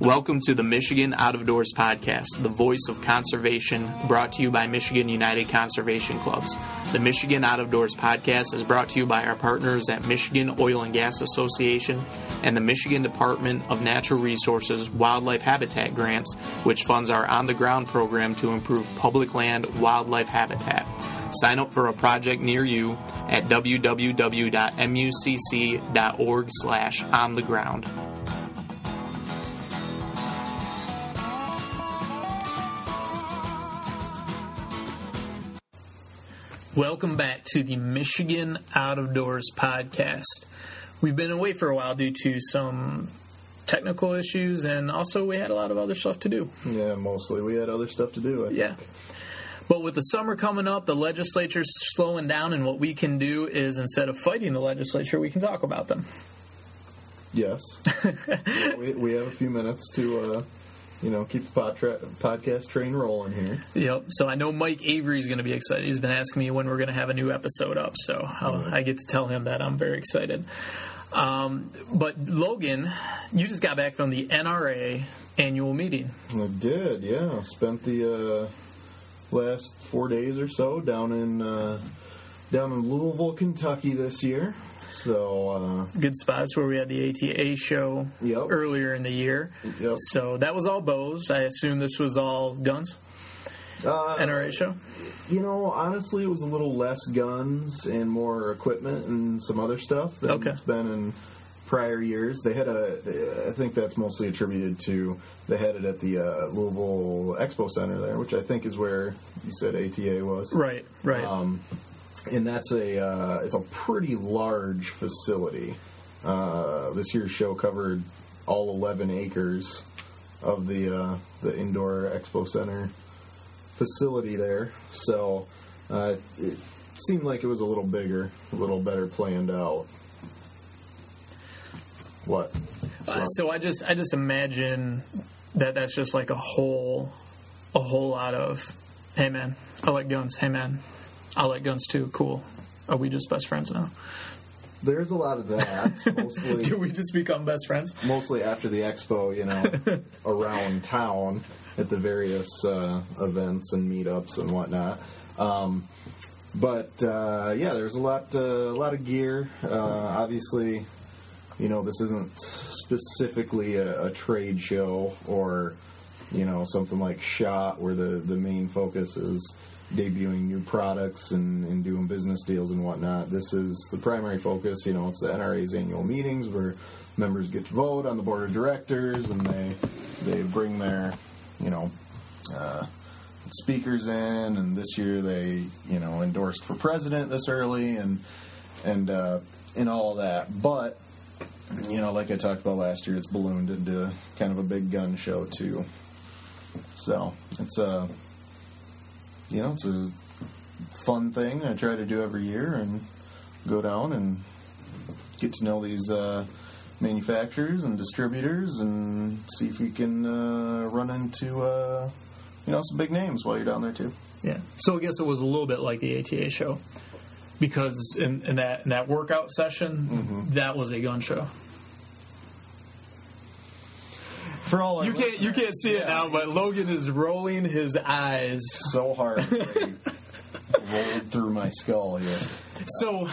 Welcome to the Michigan Outdoors Podcast, the voice of conservation, brought to you by Michigan United Conservation Clubs. The Michigan Outdoors Podcast is brought to you by our partners at Michigan Oil and Gas Association and the Michigan Department of Natural Resources Wildlife Habitat Grants, which funds our on-the-ground program to improve public land wildlife habitat. Sign up for a project near you at www.mucc.org/ontheground. Welcome back to the Michigan Outdoors Podcast. We've been away for a while due to some technical issues, and also we had a lot of other stuff to do. Yeah, mostly. We had other stuff to do, I think. But with the summer coming up, the legislature's slowing down, and what we can do is, instead of fighting the legislature, we can talk about them. Yes. we have a few minutes to... keep the podcast train rolling here. Yep. So I know Mike Avery's going to be excited. He's been asking me when we're going to have a new episode up, so I get to tell him that I'm very excited. But Logan, you just got back from the NRA annual meeting. I did, yeah. Spent the last 4 days or so down in Louisville, Kentucky this year. So good spots where we had the ATA show earlier in the year. Yep. So that was all bows. I assume this was all guns. NRA show. Honestly, it was a little less guns and more equipment and some other stuff than it's been in prior years. They had I think that's mostly attributed to they had it at the Louisville Expo Center there, which I think is where you said ATA was. Right. And that's it's a pretty large facility. This year's show covered all 11 acres of the indoor expo center facility there. So it seemed like it was a little bigger, a little better planned out. What? So I just imagine that's just like a whole lot of, hey man, I like guns. Hey man, I like guns too. Cool. Are we just best friends now? There's a lot of that. Mostly. Do we just become best friends? Mostly after the expo, around town at the various events and meetups and whatnot. There's a lot of gear. Obviously, this isn't specifically a trade show or something like SHOT where the main focus is debuting new products and doing business deals and whatnot. This is the primary focus. It's the NRA's annual meetings where members get to vote on the board of directors, and they bring their speakers in. And this year they endorsed for president this early and all that. But like I talked about last year, it's ballooned into kind of a big gun show too. So it's a it's a fun thing I try to do every year and go down and get to know these manufacturers and distributors and see if you can run into, some big names while you're down there, too. Yeah. So I guess it was a little bit like the ATA show because in that workout session, that was a gun show. For all you can't see it now, but Logan is rolling his eyes so hard. Rolled through my skull here. So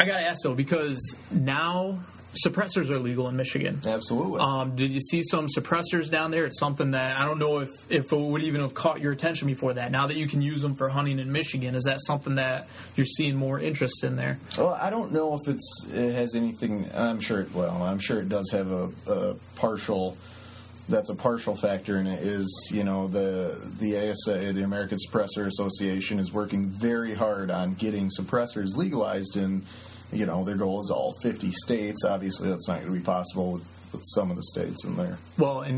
I gotta ask though, because now suppressors are legal in Michigan. Absolutely. Did you see some suppressors down there? It's something that I don't know if it would even have caught your attention before that. Now that you can use them for hunting in Michigan, is that something that you're seeing more interest in there? Well, I don't know if it has anything. I'm sure it does have a partial. That's a partial factor in it is, the ASA, the American Suppressor Association, is working very hard on getting suppressors legalized in, their goal is all 50 states. Obviously, that's not going to be possible with some of the states in there. Well, and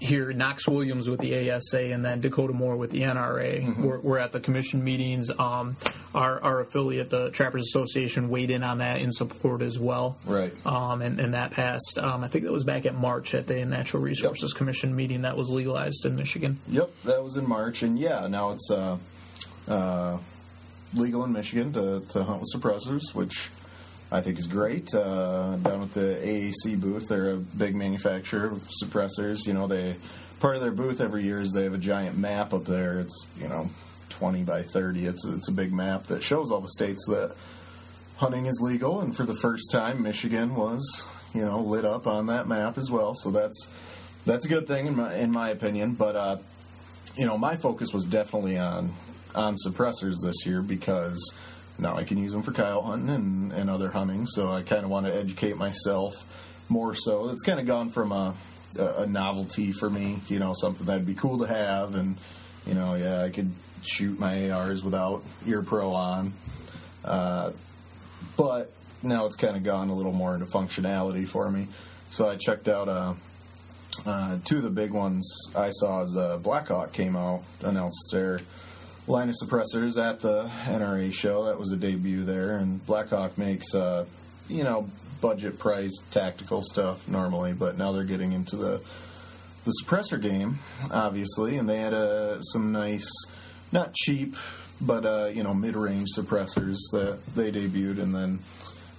here Knox Williams with the ASA and then Dakota Moore with the NRA. We're at the commission meetings. Our affiliate, the Trappers Association, weighed in on that in support as well. Right. And that passed. I think that was back in March at the Natural Resources Commission meeting that was legalized in Michigan. Yep, that was in March. And, now it's legal in Michigan to hunt with suppressors, which I think is great. Down at the AAC booth, they're a big manufacturer of suppressors. You know, they part of their booth every year is they have a giant map up there. It's, you know, 20 by 30. It's a big map that shows all the states that hunting is legal, and for the first time, Michigan was, you know, lit up on that map as well. So that's a good thing in my opinion. But you know, my focus was definitely on suppressors this year because now I can use them for coyote hunting and other hunting, so I kind of want to educate myself more so. It's kind of gone from a novelty for me, you know, something that'd be cool to have, and, you know, yeah, I could shoot my ARs without ear pro on. But now it's kind of gone a little more into functionality for me. So I checked out two of the big ones I saw as Blackhawk came out, announced their line of suppressors at the NRA show. That was a debut there, and Blackhawk makes, you know, budget price tactical stuff normally, but now they're getting into the suppressor game, obviously, and they had some nice, not cheap, but you know, mid-range suppressors that they debuted, and then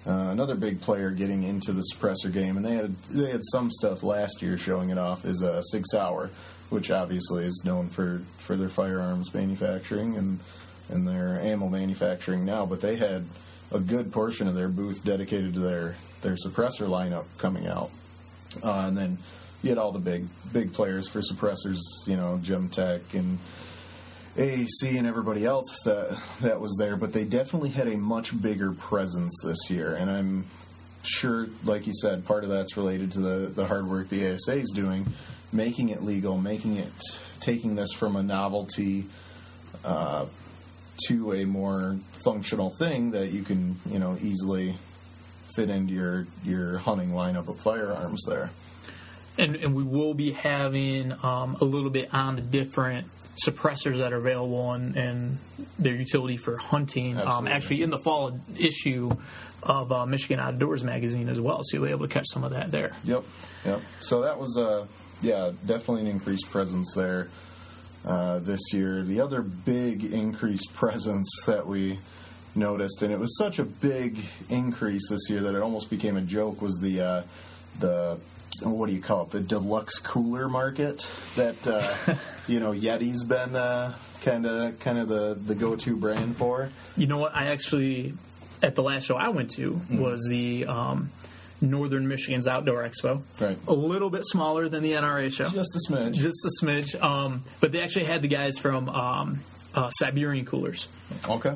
another big player getting into the suppressor game, and they had some stuff last year showing it off is Sig Sauer, which obviously is known for their firearms manufacturing and their ammo manufacturing now, but they had a good portion of their booth dedicated to their suppressor lineup coming out. And then you had all the big players for suppressors, you know, Gem Tech and AAC and everybody else that was there, but they definitely had a much bigger presence this year, and I'm sure, like you said, part of that's related to the hard work the ASA is doing, making it legal, taking this from a novelty to a more functional thing that you can, you know, easily fit into your hunting lineup of firearms there. And we will be having a little bit on the different suppressors that are available and their utility for hunting. Actually, in the fall issue of Michigan Outdoors magazine as well, so you'll be able to catch some of that there. Yep. So that was definitely an increased presence there this year. The other big increased presence that we noticed, and it was such a big increase this year that it almost became a joke, was the what do you call it? The deluxe cooler market that you know, Yeti's been kind of the go-to brand for. You know what? I actually, at the last show I went to, was the Northern Michigan's Outdoor Expo. Right. A little bit smaller than the NRA show. Just a smidge. But they actually had the guys from Siberian Coolers. Okay.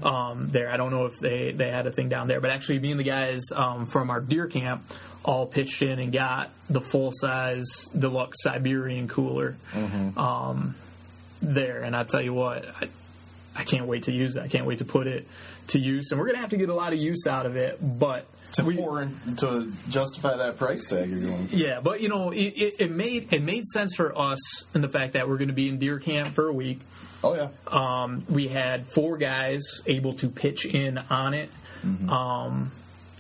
There, I don't know if they had a thing down there, but actually, me and the guys from our deer camp all pitched in and got the full-size deluxe Siberian cooler there. And I'll tell you what, I can't wait to use it. I can't wait to put it to use. And we're going to have to get a lot of use out of it, but... To justify that price tag you're going for. Yeah, but, you know, it made sense for us in the fact that we're going to be in deer camp for a week. Oh, yeah. We had four guys able to pitch in on it.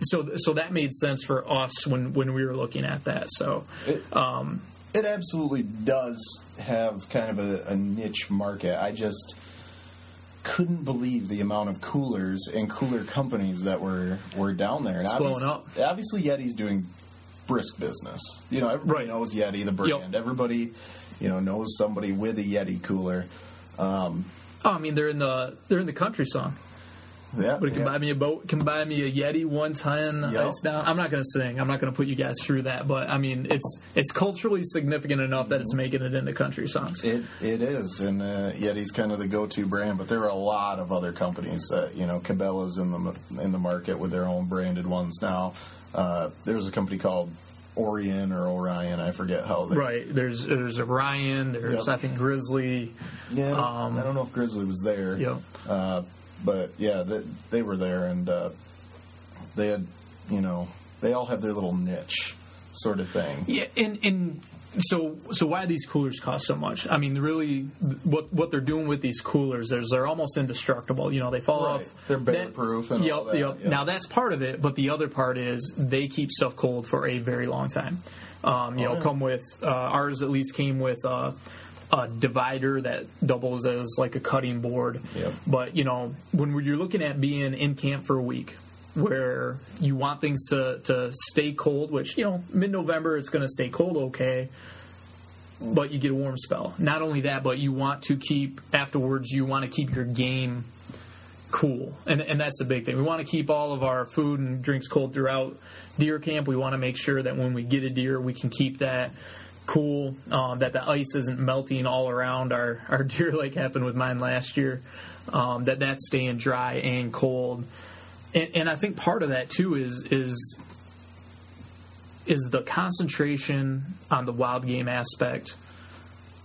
So that made sense for us when we were looking at that. So it absolutely does have kind of a niche market. I just couldn't believe the amount of coolers and cooler companies that were down there. And it's blowing up. Obviously, Yeti's doing brisk business. You know, everybody knows Yeti, the brand. Yep. Everybody, you know, knows somebody with a Yeti cooler. I mean, they're in the country song. Yeah, but it can buy me a boat, can buy me a Yeti 110 ice down. I'm not going to sing. I'm not going to put you guys through that. But, I mean, it's culturally significant enough that it's making it into country songs. It is, and Yeti's kind of the go-to brand. But there are a lot of other companies that, you know, Cabela's in the market with their own branded ones now. There's a company called Orion, I forget how they... Right, there's Orion, there's, I think, Grizzly. Yeah, I don't know if Grizzly was there. Yeah. But, yeah, they were there, and they had, you know, they all have their little niche sort of thing. Yeah, and so why these coolers cost so much? I mean, really, what they're doing with these coolers is they're almost indestructible. You know, they fall off. They're bear-proof and all that. Yep. Now, that's part of it, but the other part is they keep stuff cold for a very long time. Come with, ours at least came with... a divider that doubles as like a cutting board. Yep. But, you know, when you're looking at being in camp for a week, where you want things to stay cold, which, you know, mid-November it's going to stay cold, okay, but you get a warm spell. Not only that, but you want to keep, afterwards, you want to keep your game cool. And that's the big thing. We want to keep all of our food and drinks cold throughout deer camp. We want to make sure that when we get a deer, we can keep that cool, that the ice isn't melting all around our deer like happened with mine last year, that that's staying dry and cold. And I think part of that, too, is the concentration on the wild game aspect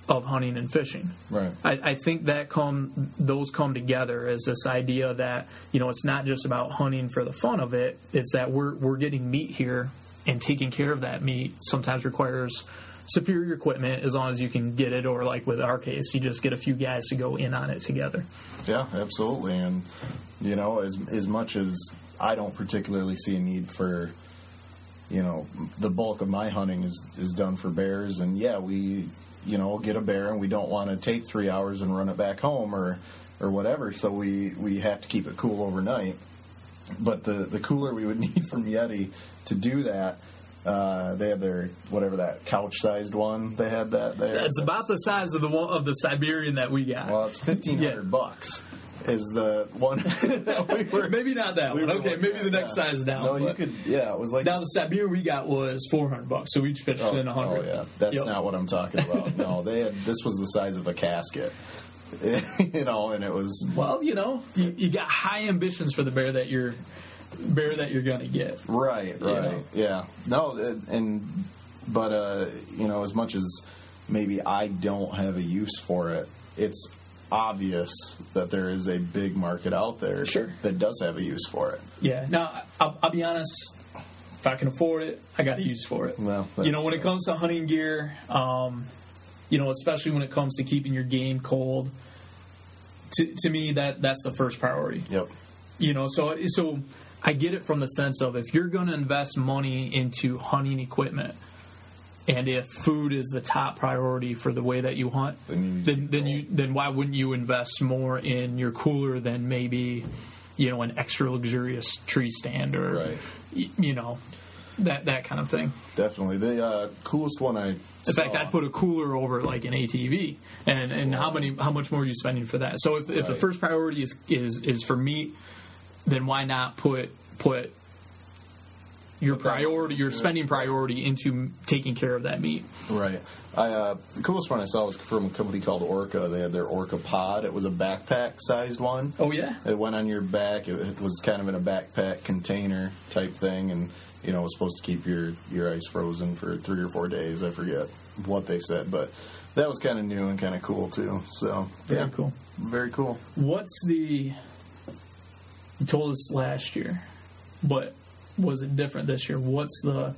of hunting and fishing. Right. I think that those come together as this idea that, you know, it's not just about hunting for the fun of it. It's that we're getting meat here, and taking care of that meat sometimes requires superior equipment as long as you can get it, or like with our case, you just get a few guys to go in on it together. Yeah, absolutely. And, you know, as much as I don't particularly see a need for, you know, the bulk of my hunting is done for bears, and yeah, we, you know, get a bear and we don't want to take 3 hours and run it back home or whatever, so we have to keep it cool overnight. But the cooler we would need from Yeti to do that, they had their, whatever that couch-sized one, they had that there. That's about the size of the Siberian that we got. Well, it's $1,500 bucks. Is the one that we were... Maybe not that one. Okay, maybe the next size down. No, you could... Yeah, it was like... Now, the Siberian we got was $400, so we each pitched in $100. Oh, yeah. That's not what I'm talking about. No, they had... This was the size of a casket. You know, and it was... Well, you know, you got high ambitions for the bear that you're going to get. Right, right. You know? Yeah. No, and... But, you know, as much as maybe I don't have a use for it, it's... obvious that there is a big market out there that does have a use for it. Yeah. Now, I'll be honest, if I can afford it, I got a use for it. Well, you know, when it comes to hunting gear, you know, especially when it comes to keeping your game cold, to me, that's the first priority. Yep. You know, so I get it from the sense of if you're going to invest money into hunting equipment, and if food is the top priority for the way that you hunt, then why wouldn't you invest more in your cooler than maybe, you know, an extra luxurious tree stand or, you know, that kind of thing. Definitely. The coolest one I saw. In fact, I'd put a cooler over like an ATV, and how much more are you spending for that? So if the first priority is for meat, then why not put your spending priority into taking care of that meat. Right. The coolest one I saw was from a company called Orca. They had their Orca pod. It was a backpack-sized one. Oh, yeah? It went on your back. It was kind of in a backpack container type thing, and, you know, it was supposed to keep your ice frozen for 3 or 4 days. I forget what they said, but that was kind of new and kind of cool, too. So, very cool. Very cool. What's the... You told us last year, but... Was it different this year? What's the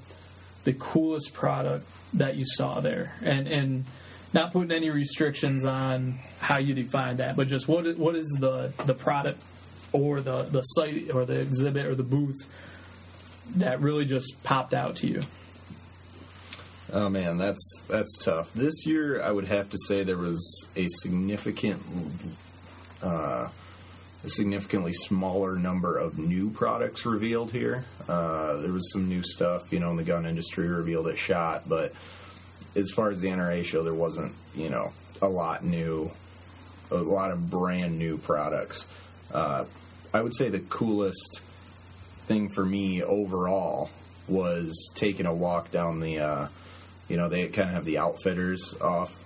coolest product that you saw there? And not putting any restrictions on how you define that, but just what is the product or the site or the exhibit or the booth that really just popped out to you? Oh, man, that's tough. This year I would have to say there was a significantly smaller number of new products revealed here. There was some new stuff, you know, in the gun industry revealed at SHOT, but as far as the NRA show, there wasn't, you know, a lot of brand new products. I would say the coolest thing for me overall was taking a walk down the, you know, they kind of have the outfitters off,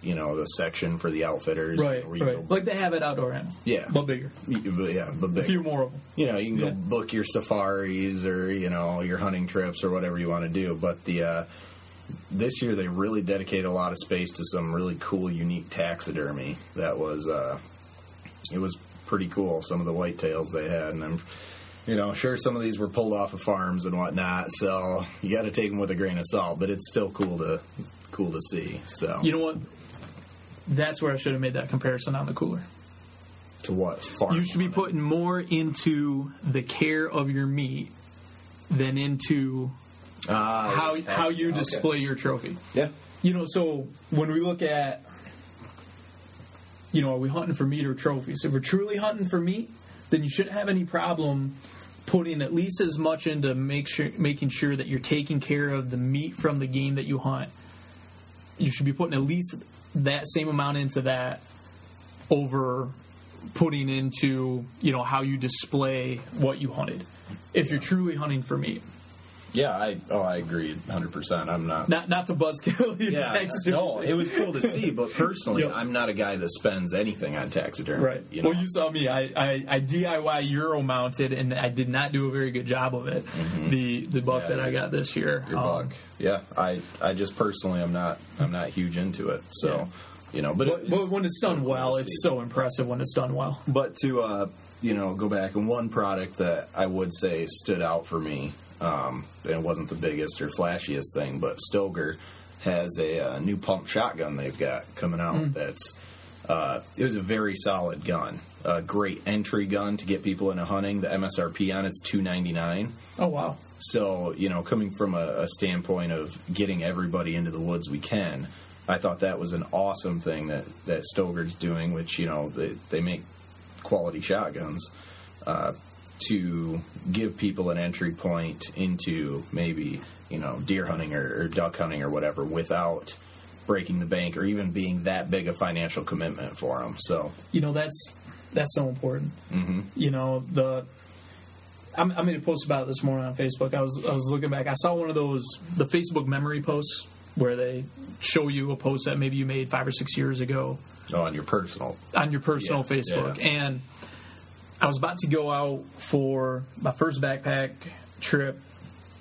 you know, the section for the outfitters. Right, go, like they have at Outdoor Animal. Yeah. But bigger. Yeah, but bigger. A few more of them. You know, you can go book your safaris or, you know, your hunting trips or whatever you want to do. But the this year they really dedicated a lot of space to some really cool, unique taxidermy. That was, it was pretty cool, some of the whitetails they had. And I'm, you know, sure some of these were pulled off of farms and whatnot, so you got to take them with a grain of salt. But it's still cool to see. So you know what? That's where I should have made that comparison on the cooler. To what? Farm you should be putting more into the care of your meat than into how you display your trophy. Yeah. You know, so when we look at, you know, are we hunting for meat or trophies? If we're truly hunting for meat, then you shouldn't have any problem putting at least as much into making sure that you're taking care of the meat from the game that you hunt. You should be putting at least that same amount into that over putting into, you know, how you display what you hunted. If you're truly hunting for meat. Yeah, I agree 100%. I'm not to buzzkill your taxidermy. No, it was cool to see, but personally, I'm not a guy that spends anything on taxidermy. Right. You know? Well, you saw me. I DIY Euro mounted, and I did not do a very good job of it. Mm-hmm. The buck that I got this year. Your buck. Yeah, I just personally, I'm not huge into it. So, you know, but when it's done well, it's so impressive when it's done well. But to go back, and one product that I would say stood out for me. And it wasn't the biggest or flashiest thing, but Stoger has a new pump shotgun they've got coming out. It was a very solid gun, a great entry gun to get people into hunting. The MSRP on it's $299. Oh wow! So coming from a standpoint of getting everybody into the woods we can, I thought that was an awesome thing that Stoger's doing. Which they make quality shotguns. To give people an entry point into maybe, deer hunting or duck hunting or whatever without breaking the bank or even being that big a financial commitment for them. So, that's so important. Mm-hmm. I made a post about it this morning on Facebook. I was looking back. I saw one of the Facebook memory posts where they show you a post that maybe you made 5 or 6 years ago. Oh, on your personal Facebook. Yeah. And I was about to go out for my first backpack trip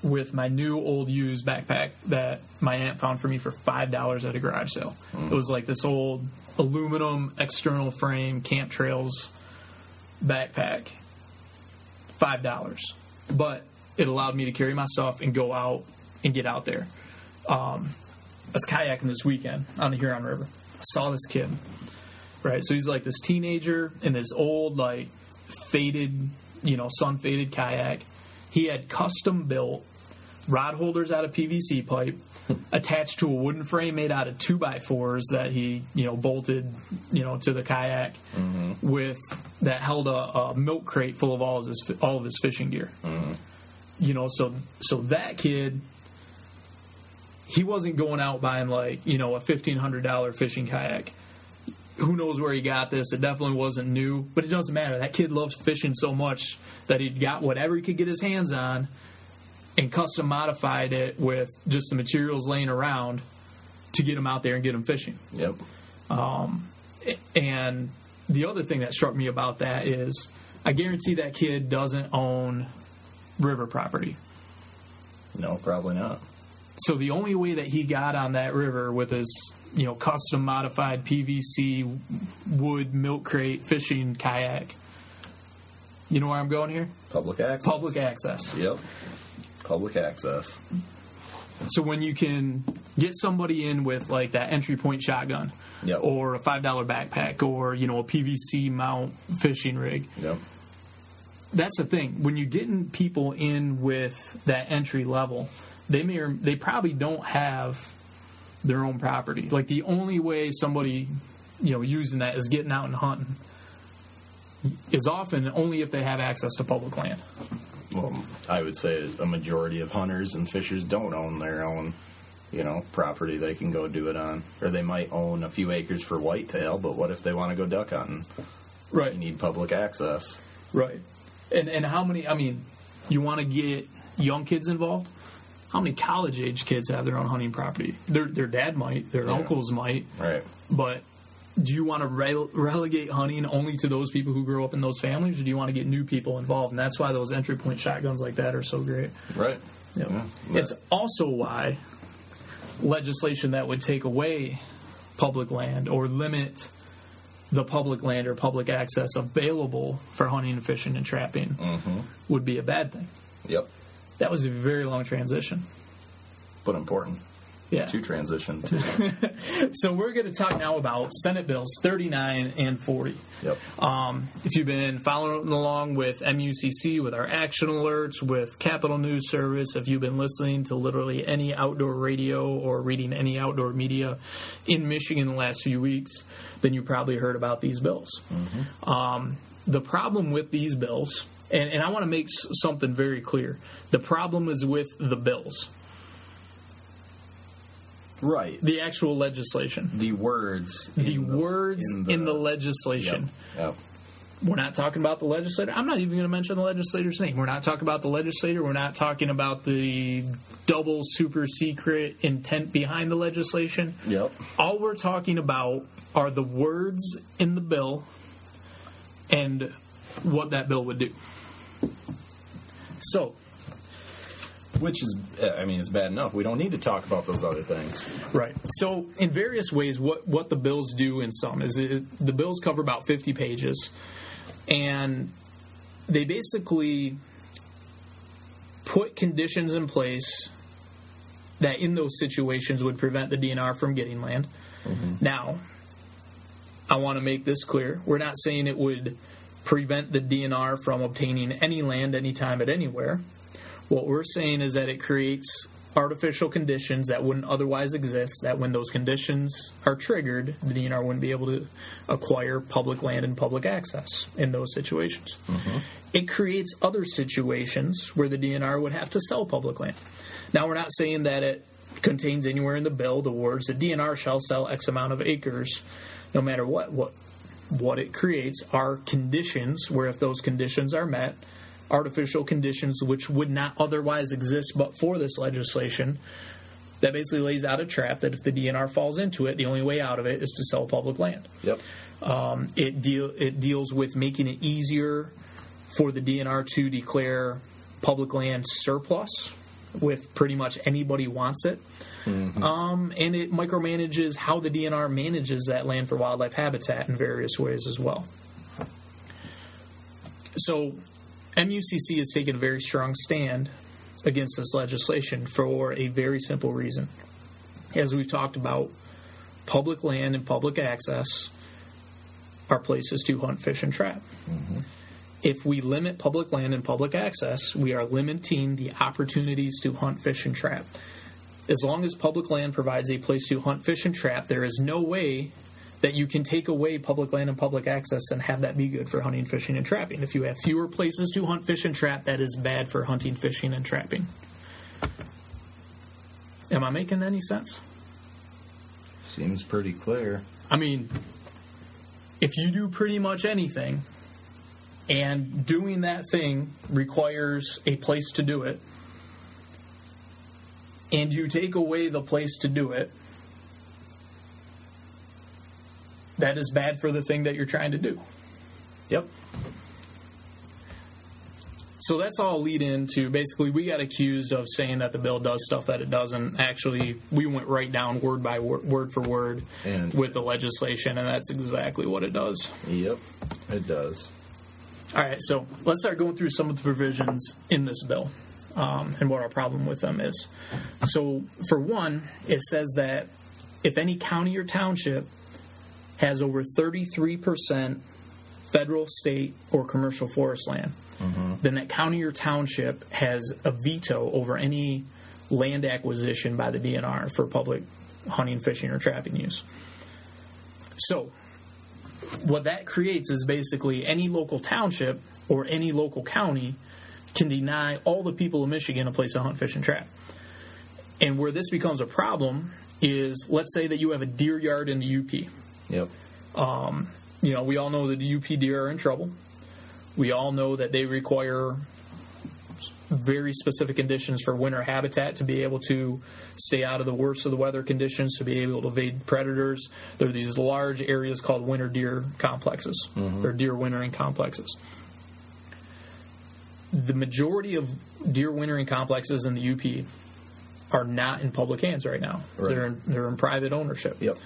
with my new old-used backpack that my aunt found for me for $5 at a garage sale. Mm. It was like this old aluminum external frame Camp Trails backpack, $5. But it allowed me to carry my stuff and go out and get out there. I was kayaking this weekend on the Huron River. I saw this kid, right? So he's like this teenager in this old, like, faded, sun-faded kayak. He had custom-built rod holders out of PVC pipe attached to a wooden frame made out of 2x4s that he, bolted, to the kayak with that held a milk crate full of all of his fishing gear. Mm-hmm. So that kid, he wasn't going out buying a $1,500 fishing kayak. Who knows where he got this? It definitely wasn't new, but it doesn't matter. That kid loves fishing so much that he got whatever he could get his hands on and custom modified it with just the materials laying around to get him out there and get him fishing. Yep. And the other thing that struck me about that is I guarantee that kid doesn't own river property. No, probably not. So the only way that he got on that river with his custom modified PVC wood milk crate fishing kayak. You know where I'm going here? Public access. Yep. Public access. So when you can get somebody in with like that entry point shotgun or a $5 backpack or, a PVC mount fishing rig. Yep. That's the thing. When you're getting people in with that entry level, they probably don't have their own property. Like the only way somebody, using that is getting out and hunting is often only if they have access to public land. Well, I would say a majority of hunters and fishers don't own their own, property they can go do it on, or they might own a few acres for whitetail, but what if they want to go duck hunting? Right. You need public access. Right. And how many, you want to get young kids involved? How many college-age kids have their own hunting property? Their dad might. Their uncles might. Right. But do you want to relegate hunting only to those people who grew up in those families, or do you want to get new people involved? And that's why those entry point shotguns like that are so great. Right. Yeah. It's also why legislation that would take away public land or limit the public land or public access available for hunting and fishing and trapping would be a bad thing. Yep. That was a very long transition. But important. Yeah. To transition to. So we're going to talk now about Senate Bills 39 and 40. Yep. If you've been following along with MUCC, with our action alerts, with Capitol News Service, if you've been listening to literally any outdoor radio or reading any outdoor media in Michigan the last few weeks, then you probably heard about these bills. The problem with these bills And I want to make something very clear. The problem is with the bills. Right. The actual legislation. The words. The words in the legislation. Yep. We're not talking about the legislator. I'm not even going to mention the legislator's name. We're not talking about the legislator. We're not talking about the double super secret intent behind the legislation. Yep. All we're talking about are the words in the bill and what that bill would do. So, which is, I mean, it's bad enough. We don't need to talk about those other things. Right. So, in various ways, what the bills do in some is the bills cover about 50 pages. And they basically put conditions in place that in those situations would prevent the DNR from getting land. Mm-hmm. Now, I want to make this clear. We're not saying it would prevent the DNR from obtaining any land anytime at anywhere. What we're saying is that it creates artificial conditions that wouldn't otherwise exist, that when those conditions are triggered, the DNR wouldn't be able to acquire public land and public access in those situations. Mm-hmm. It creates other situations where the DNR would have to sell public land. Now, we're not saying that it contains anywhere in the bill the words, the DNR shall sell X amount of acres, no matter what. What it creates are conditions where if those conditions are met, artificial conditions which would not otherwise exist but for this legislation, that basically lays out a trap that if the DNR falls into it, the only way out of it is to sell public land. Yep. It deals with making it easier for the DNR to declare public land surplus with pretty much anybody wants it. Mm-hmm. And it micromanages how the DNR manages that land for wildlife habitat in various ways as well. So MUCC has taken a very strong stand against this legislation for a very simple reason. As we've talked about, public land and public access are places to hunt, fish, and trap. Mm-hmm. If we limit public land and public access, we are limiting the opportunities to hunt, fish, and trap. As long as public land provides a place to hunt, fish, and trap, there is no way that you can take away public land and public access and have that be good for hunting, fishing, and trapping. If you have fewer places to hunt, fish, and trap, that is bad for hunting, fishing, and trapping. Am I making any sense? Seems pretty clear. I mean, if you do pretty much anything, and doing that thing requires a place to do it, and you take away the place to do it, that is bad for the thing that you're trying to do. Yep. So that's all lead into, basically, we got accused of saying that the bill does stuff that it doesn't. Actually, we went right down word by word, word for word, and with the legislation, and that's exactly what it does. Yep, it does. All right, so let's start going through some of the provisions in this bill and what our problem with them is. So, for one, it says that if any county or township has over 33% federal, state, or commercial forest land, mm-hmm. then that county or township has a veto over any land acquisition by the DNR for public hunting, fishing, or trapping use. So, what that creates is basically any local township or any local county can deny all the people of Michigan a place to hunt, fish, and trap. And where this becomes a problem is, let's say that you have a deer yard in the UP. Yep. You know, we all know that the UP deer are in trouble. We all know that they require very specific conditions for winter habitat to be able to stay out of the worst of the weather conditions, to be able to evade predators. There are these large areas called winter deer complexes, mm-hmm. or deer wintering complexes. The majority of deer wintering complexes in the UP are not in public hands right now. Right. They're in private ownership. Yep.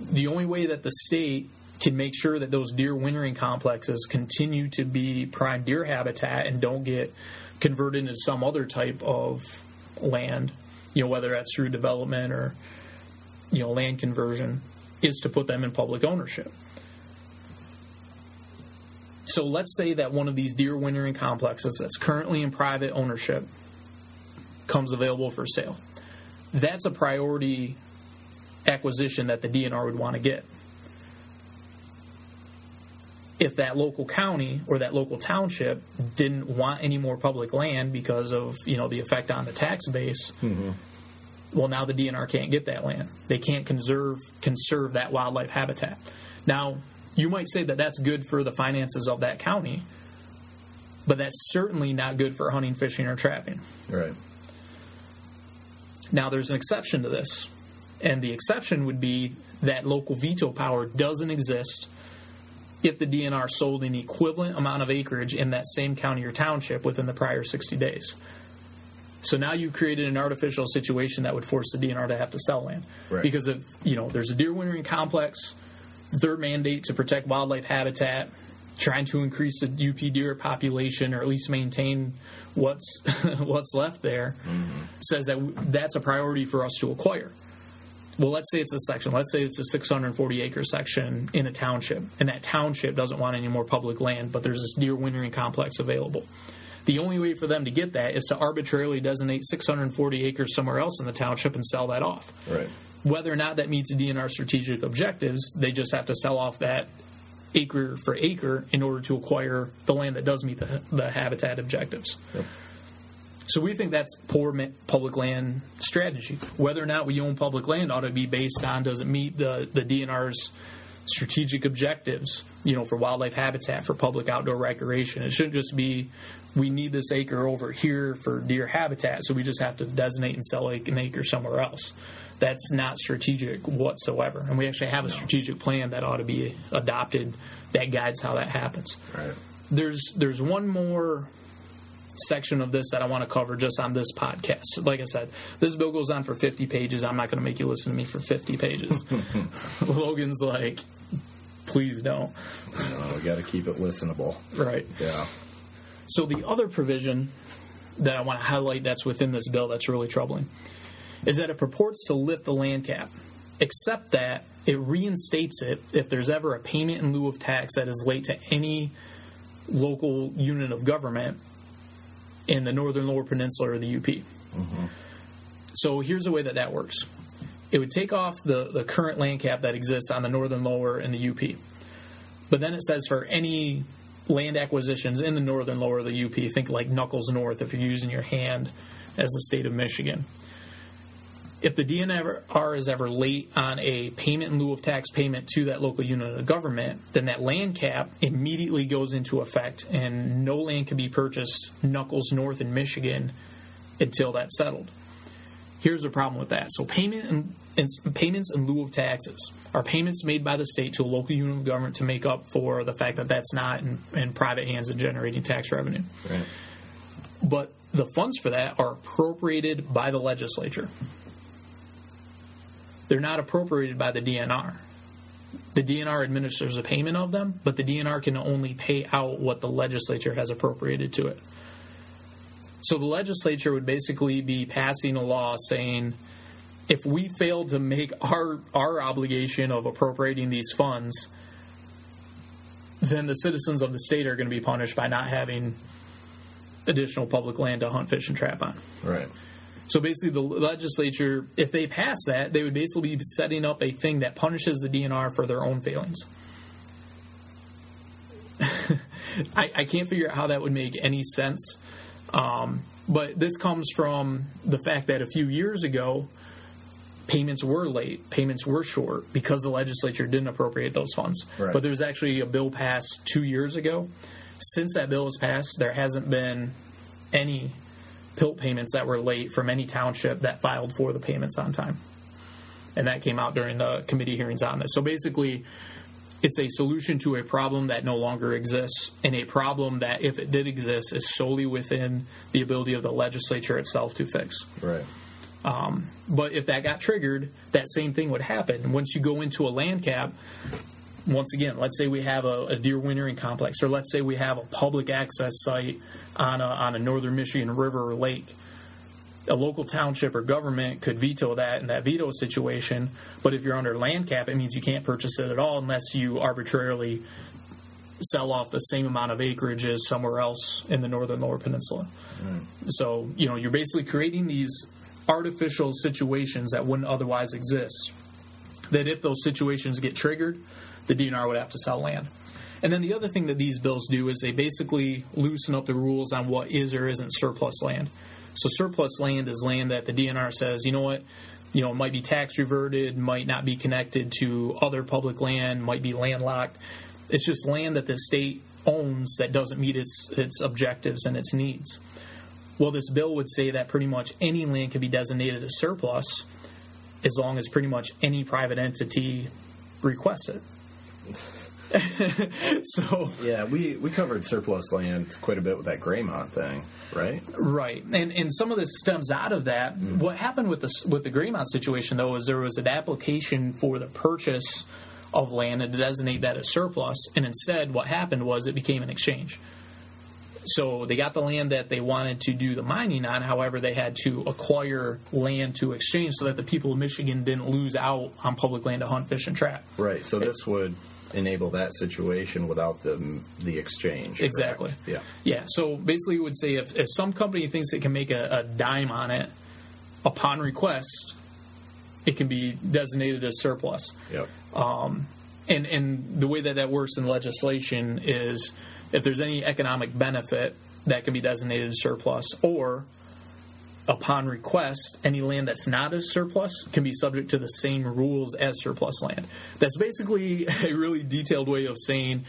The only way that the state can make sure that those deer wintering complexes continue to be prime deer habitat and don't get converted into some other type of land, you know, whether that's through development or, you know, land conversion, is to put them in public ownership. So let's say that one of these deer wintering complexes that's currently in private ownership comes available for sale. That's a priority acquisition that the DNR would want to get. if that local county or that local township didn't want any more public land because of, you know, the effect on the tax base, mm-hmm. well, now the DNR can't get that land. They can't conserve that wildlife habitat. Now, you might say that that's good for the finances of that county, but that's certainly not good for hunting, fishing, or trapping. Right. Now, there's an exception to this, and the exception would be that local veto power doesn't exist if the DNR sold an equivalent amount of acreage in that same county or township within the prior 60 days. So now you've created an artificial situation that would force the DNR to have to sell land. Right. Because of, you know, there's a deer wintering complex, their mandate to protect wildlife habitat, trying to increase the UP deer population or at least maintain what's what's left there, mm-hmm. says that that's a priority for us to acquire. Well, let's say it's a section. Let's say it's a 640-acre section in a township, and that township doesn't want any more public land, but there's this deer wintering complex available. The only way for them to get that is to arbitrarily designate 640 acres somewhere else in the township and sell that off. Right. Whether or not that meets DNR strategic objectives, they just have to sell off that acre for acre in order to acquire the land that does meet the habitat objectives. Yep. So we think that's poor public land strategy. Whether or not we own public land ought to be based on, does it meet the DNR's strategic objectives, you know, for wildlife habitat, for public outdoor recreation. It shouldn't just be we need this acre over here for deer habitat, so we just have to designate and sell an acre somewhere else. That's not strategic whatsoever. And we actually have a strategic plan that ought to be adopted that guides how that happens. Right. There's one more section of this that I want to cover just on this podcast. Like I said, this bill goes on for 50 pages. I'm not going to make you listen to me for 50 pages. Logan's like, please don't. No, we got to keep it listenable. Right. Yeah. So the other provision that I want to highlight that's within this bill that's really troubling is that it purports to lift the land cap, except that it reinstates it if there's ever a payment in lieu of tax that is late to any local unit of government in the northern lower peninsula or the UP. Mm-hmm. So here's the way that that works. It would take off the current land cap that exists on the northern lower and the UP. But then it says for any land acquisitions in the northern lower of the UP, think like knuckles north if you're using your hand as the state of Michigan. If the DNR is ever late on a payment in lieu of tax payment to that local unit of government, then that land cap immediately goes into effect, and no land can be purchased knuckles north in Michigan until that's settled. Here's the problem with that. So payments in lieu of taxes are payments made by the state to a local unit of government to make up for the fact that that's not in private hands and generating tax revenue. Right. But the funds for that are appropriated by the legislature. They're not appropriated by the DNR. The DNR administers a payment of them, but the DNR can only pay out what the legislature has appropriated to it. So the legislature would basically be passing a law saying, if we fail to make our obligation of appropriating these funds, then the citizens of the state are going to be punished by not having additional public land to hunt, fish, and trap on. Right. So basically the legislature, if they pass that, they would basically be setting up a thing that punishes the DNR for their own failings. I can't figure out how that would make any sense. But this comes from the fact that a few years ago, payments were late, payments were short, because the legislature didn't appropriate those funds. Right. But there was actually a bill passed 2 years ago. Since that bill was passed, there hasn't been any PILT payments that were late from any township that filed for the payments on time. And that came out during the committee hearings on this. So basically, it's a solution to a problem that no longer exists, and a problem that, if it did exist, is solely within the ability of the legislature itself to fix. Right. But if that got triggered, that same thing would happen. Once you go into a land cap, once again, let's say we have a deer wintering complex, or let's say we have a public access site on a northern Michigan river or lake. A local township or government could veto that in that veto situation, but if you're under land cap, it means you can't purchase it at all unless you arbitrarily sell off the same amount of acreage as somewhere else in the northern lower peninsula. Right. So, you know, you're basically creating these artificial situations that wouldn't otherwise exist, that if those situations get triggered, the DNR would have to sell land. And then the other thing that these bills do is they basically loosen up the rules on what is or isn't surplus land. So surplus land is land that the DNR says, you know what, you know, it might be tax reverted, might not be connected to other public land, might be landlocked. It's just land that the state owns that doesn't meet its objectives and its needs. Well, this bill would say that pretty much any land can be designated as surplus as long as pretty much any private entity requests it. So yeah, we covered surplus land quite a bit with that Greymont thing, right? Right, and some of this stems out of that. Mm-hmm. What happened with the Greymont situation though is there was an application for the purchase of land and to designate that as surplus, and instead what happened was it became an exchange. So they got the land that they wanted to do the mining on, however, they had to acquire land to exchange so that the people of Michigan didn't lose out on public land to hunt, fish, and trap. Right, so this would enable that situation without the exchange. Correct? Exactly. Yeah. Yeah, so basically it would say if some company thinks it can make a dime on it, upon request, it can be designated as surplus. Yep. And the way that works in legislation is if there's any economic benefit that can be designated as surplus, or upon request, any land that's not as surplus can be subject to the same rules as surplus land. That's basically a really detailed way of saying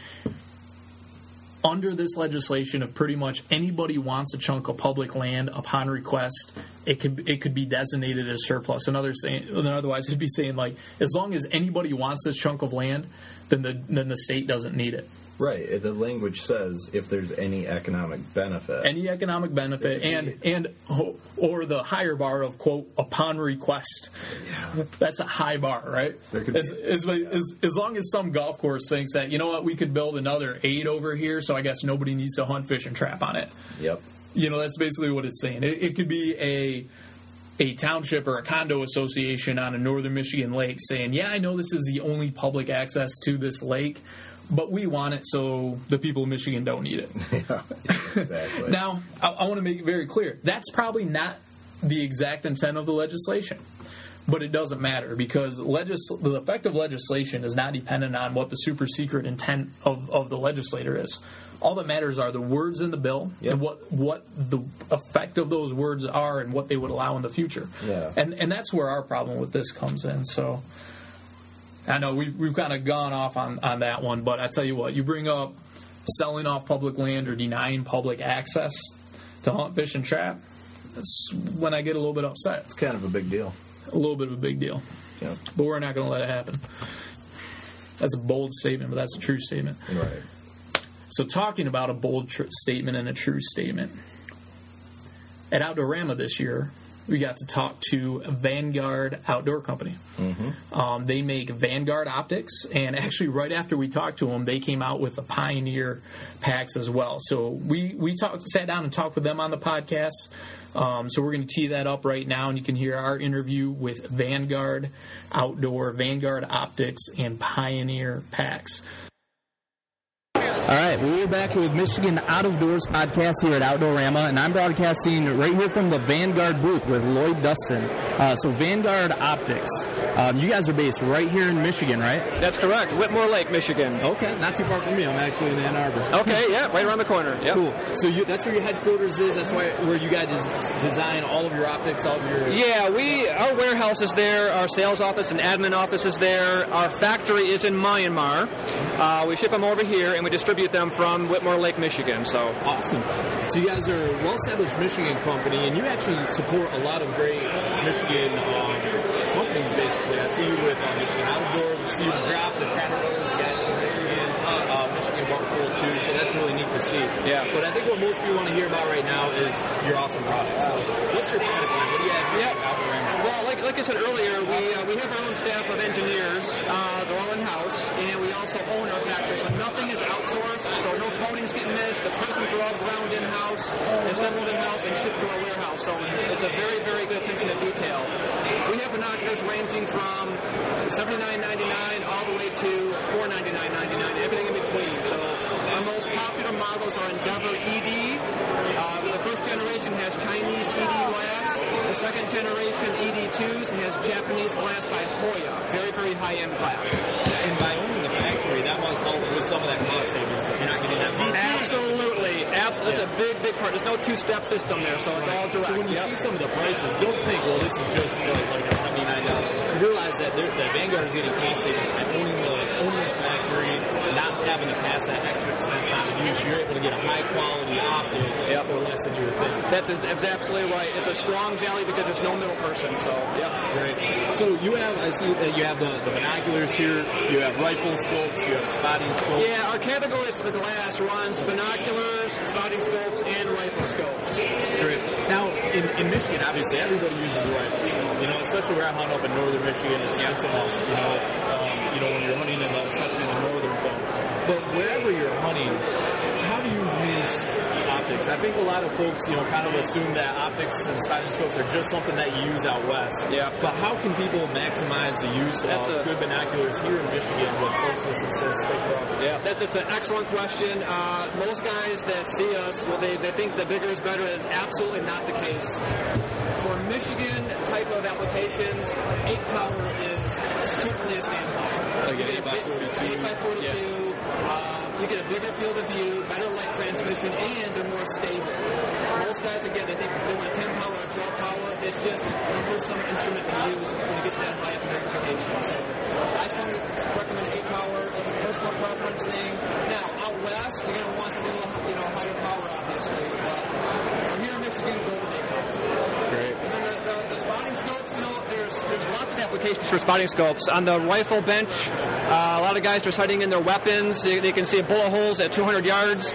under this legislation, if pretty much anybody wants a chunk of public land upon request, it could be designated as surplus. Otherwise, it'd be saying like, as long as anybody wants this chunk of land, then the state doesn't need it. Right. The language says if there's any economic benefit. Any economic benefit, and or the higher bar of, quote, upon request. Yeah. That's a high bar, right? As long as some golf course thinks that, you know what, we could build another 8 over here, so I guess nobody needs to hunt, fish, and trap on it. Yep. You know, that's basically what it's saying. It could be a township or a condo association on a northern Michigan lake saying, yeah, I know this is the only public access to this lake, but we want it, so the people of Michigan don't need it. Yeah, exactly. Now, I want to make it very clear. That's probably not the exact intent of the legislation, but it doesn't matter because the effect of legislation is not dependent on what the super secret intent of the legislator is. All that matters are the words in the bill, yep, and what the effect of those words are and what they would allow in the future. Yeah. And that's where our problem with this comes in, so... I know we've kind of gone off on that one, but I tell you what, you bring up selling off public land or denying public access to hunt, fish, and trap, that's when I get a little bit upset. It's kind of a big deal. A little bit of a big deal. Yeah. But we're not going to let it happen. That's a bold statement, but that's a true statement. Right. So talking about a bold statement and a true statement, at Outdoorama this year, we got to talk to Vanguard Outdoor Company. Mm-hmm. They make Vanguard Optics, and actually right after we talked to them, they came out with the Pioneer Packs as well. So we sat down and talked with them on the podcast. So we're going to tee that up right now, and you can hear our interview with Vanguard Outdoor, Vanguard Optics, and Pioneer Packs. All right, we're back with Michigan Outdoors Podcast here at Outdoorama, and I'm broadcasting right here from the Vanguard booth with Lloyd Dustin. So Vanguard Optics, you guys are based right here in Michigan, right? That's correct, Whitmore Lake, Michigan. Okay, not too far from me. I'm actually in Ann Arbor. Okay, yeah, right around the corner. Yep. Cool. So that's where your headquarters is. That's where you guys design all of your optics, all of your. Yeah, our warehouse is there. Our sales office and admin office is there. Our factory is in Myanmar. We ship them over here, and we distribute them from Whitmore Lake, Michigan. So awesome. So you guys are a well-established Michigan company, and you actually support a lot of great Michigan companies, basically. I see you with Michigan Outdoors, I see you with Drop, the Capitals, guys from Michigan, Michigan Buck Pool too, so that's really neat to see. Yeah. But I think what most people want to hear about right now is your awesome product. So what's your product line? What do you have for Outdoor? Well, like I said earlier, we have our own staff of engineers. They're all in-house, and we also own our factory, so nothing is outsourced, so no coatings get missed. The presses are all ground in-house, assembled in-house, and shipped to our warehouse. So it's a very, very good attention to detail. We have binoculars ranging from $79.99 all the way to $499.99, everything in between. So our most popular models are Endeavor ED. The first generation has Chinese ED glass. The second generation ED2s has Japanese glass by Hoya. Very, very high-end glass. And by owning the factory, that must help with some of that cost savings if you're not getting that much. Absolutely. Absolutely. Yeah. It's a big, big part. There's no two-step system there, so it's all direct. So when you see some of the prices, don't think, well, this is just like a $79. You realize that the Vanguard is getting cost savings by owning the factory, not having to pass that extra expense on to you, so you're able to get a high-quality optic for less than you would think. That's absolutely right. It's a strong value because there's no middle person, so, yep. Right. So you have, I see that you have the binoculars here, you have rifle scopes, you have spotting scopes. Yeah, our categories for the glass runs binoculars, spotting scopes, and rifle scopes. Great. Now, in Michigan, obviously, everybody uses rifles, especially where I hunt up in northern Michigan, it's almost, when you're hunting, especially in the northern zone. But wherever you're hunting, how do you use optics? I think a lot of folks, kind of assume that optics and spotting scopes are just something that you use out west. Yeah. But how can people maximize the use of good binoculars here in Michigan with closeness and sensitivity? Yeah, that's an excellent question. Most guys that see us, they think the bigger is better. It's absolutely not the case. For Michigan type of applications, 8-power is certainly a standout. Like an 8x42. 8x42. You get a bigger field of view, better light transmission, and they're more stable. Most guys, again, they think they want 10 power or 12 power. It's just a cumbersome instrument to use when it gets that high of magnification. So I strongly recommend 8 power. It's a personal preference thing. Now, out west, you're going to want something a little higher power, obviously. But here in Michigan, go with 8 power. Great. And then the spotting scopes, there's lots of applications for spotting scopes. On the rifle bench, a lot of guys are sighting in their weapons. They can see bullet holes at 200 yards.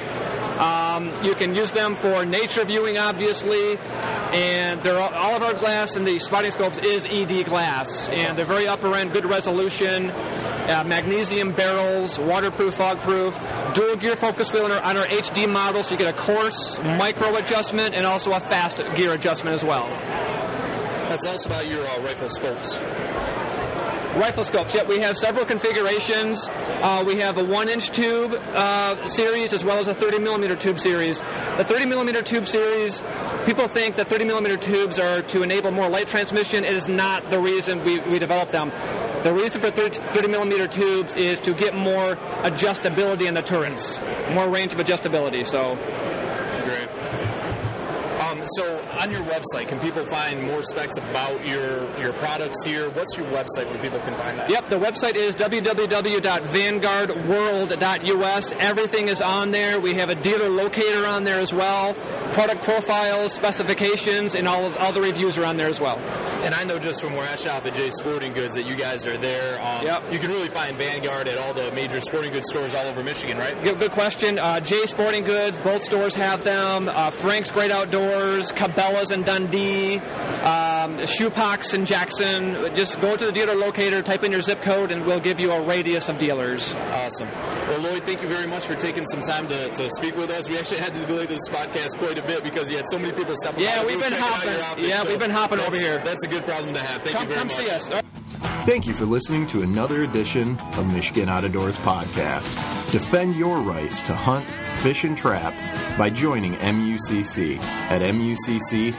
You can use them for nature viewing, obviously. And they're all of our glass in the spotting scopes is ED glass. And they're very upper end, good resolution, magnesium barrels, waterproof, fog-proof, dual gear focus wheel on our HD model. So you get a coarse micro adjustment and also a fast gear adjustment as well. That's also about your rifle scopes. Rifle scopes, yep. We have several configurations. We have a 1-inch tube series as well as a 30-millimeter tube series. The 30-millimeter tube series, people think that 30-millimeter tubes are to enable more light transmission. It is not the reason we developed them. The reason for 30-millimeter tubes is to get more adjustability in the turrets, more range of adjustability. So. So on your website, can people find more specs about your products here? What's your website where people can find that? Yep, the website is www.vanguardworld.us. Everything is on there. We have a dealer locator on there as well. Product profiles, specifications, and all the reviews are on there as well. And I know just from where I shop at Jay's Sporting Goods that you guys are there. You can really find Vanguard at all the major sporting goods stores all over Michigan, right? Good question. Jay's Sporting Goods, both stores have them. Frank's Great Outdoors, Cabela's in Dundee, Shoepox in Jackson. Just go to the dealer locator, type in your zip code, and we'll give you a radius of dealers. Awesome. Well, Lloyd, thank you very much for taking some time to speak with us. We actually had to delay this podcast quite a bit because you had so many people stopping by. We've been hopping over here. That's a good problem to have. Thank you very much. See us. Thank you for listening to another edition of Michigan Outdoors Podcast. Defend your rights to hunt, fish, and trap by joining MUCC at mucc.org.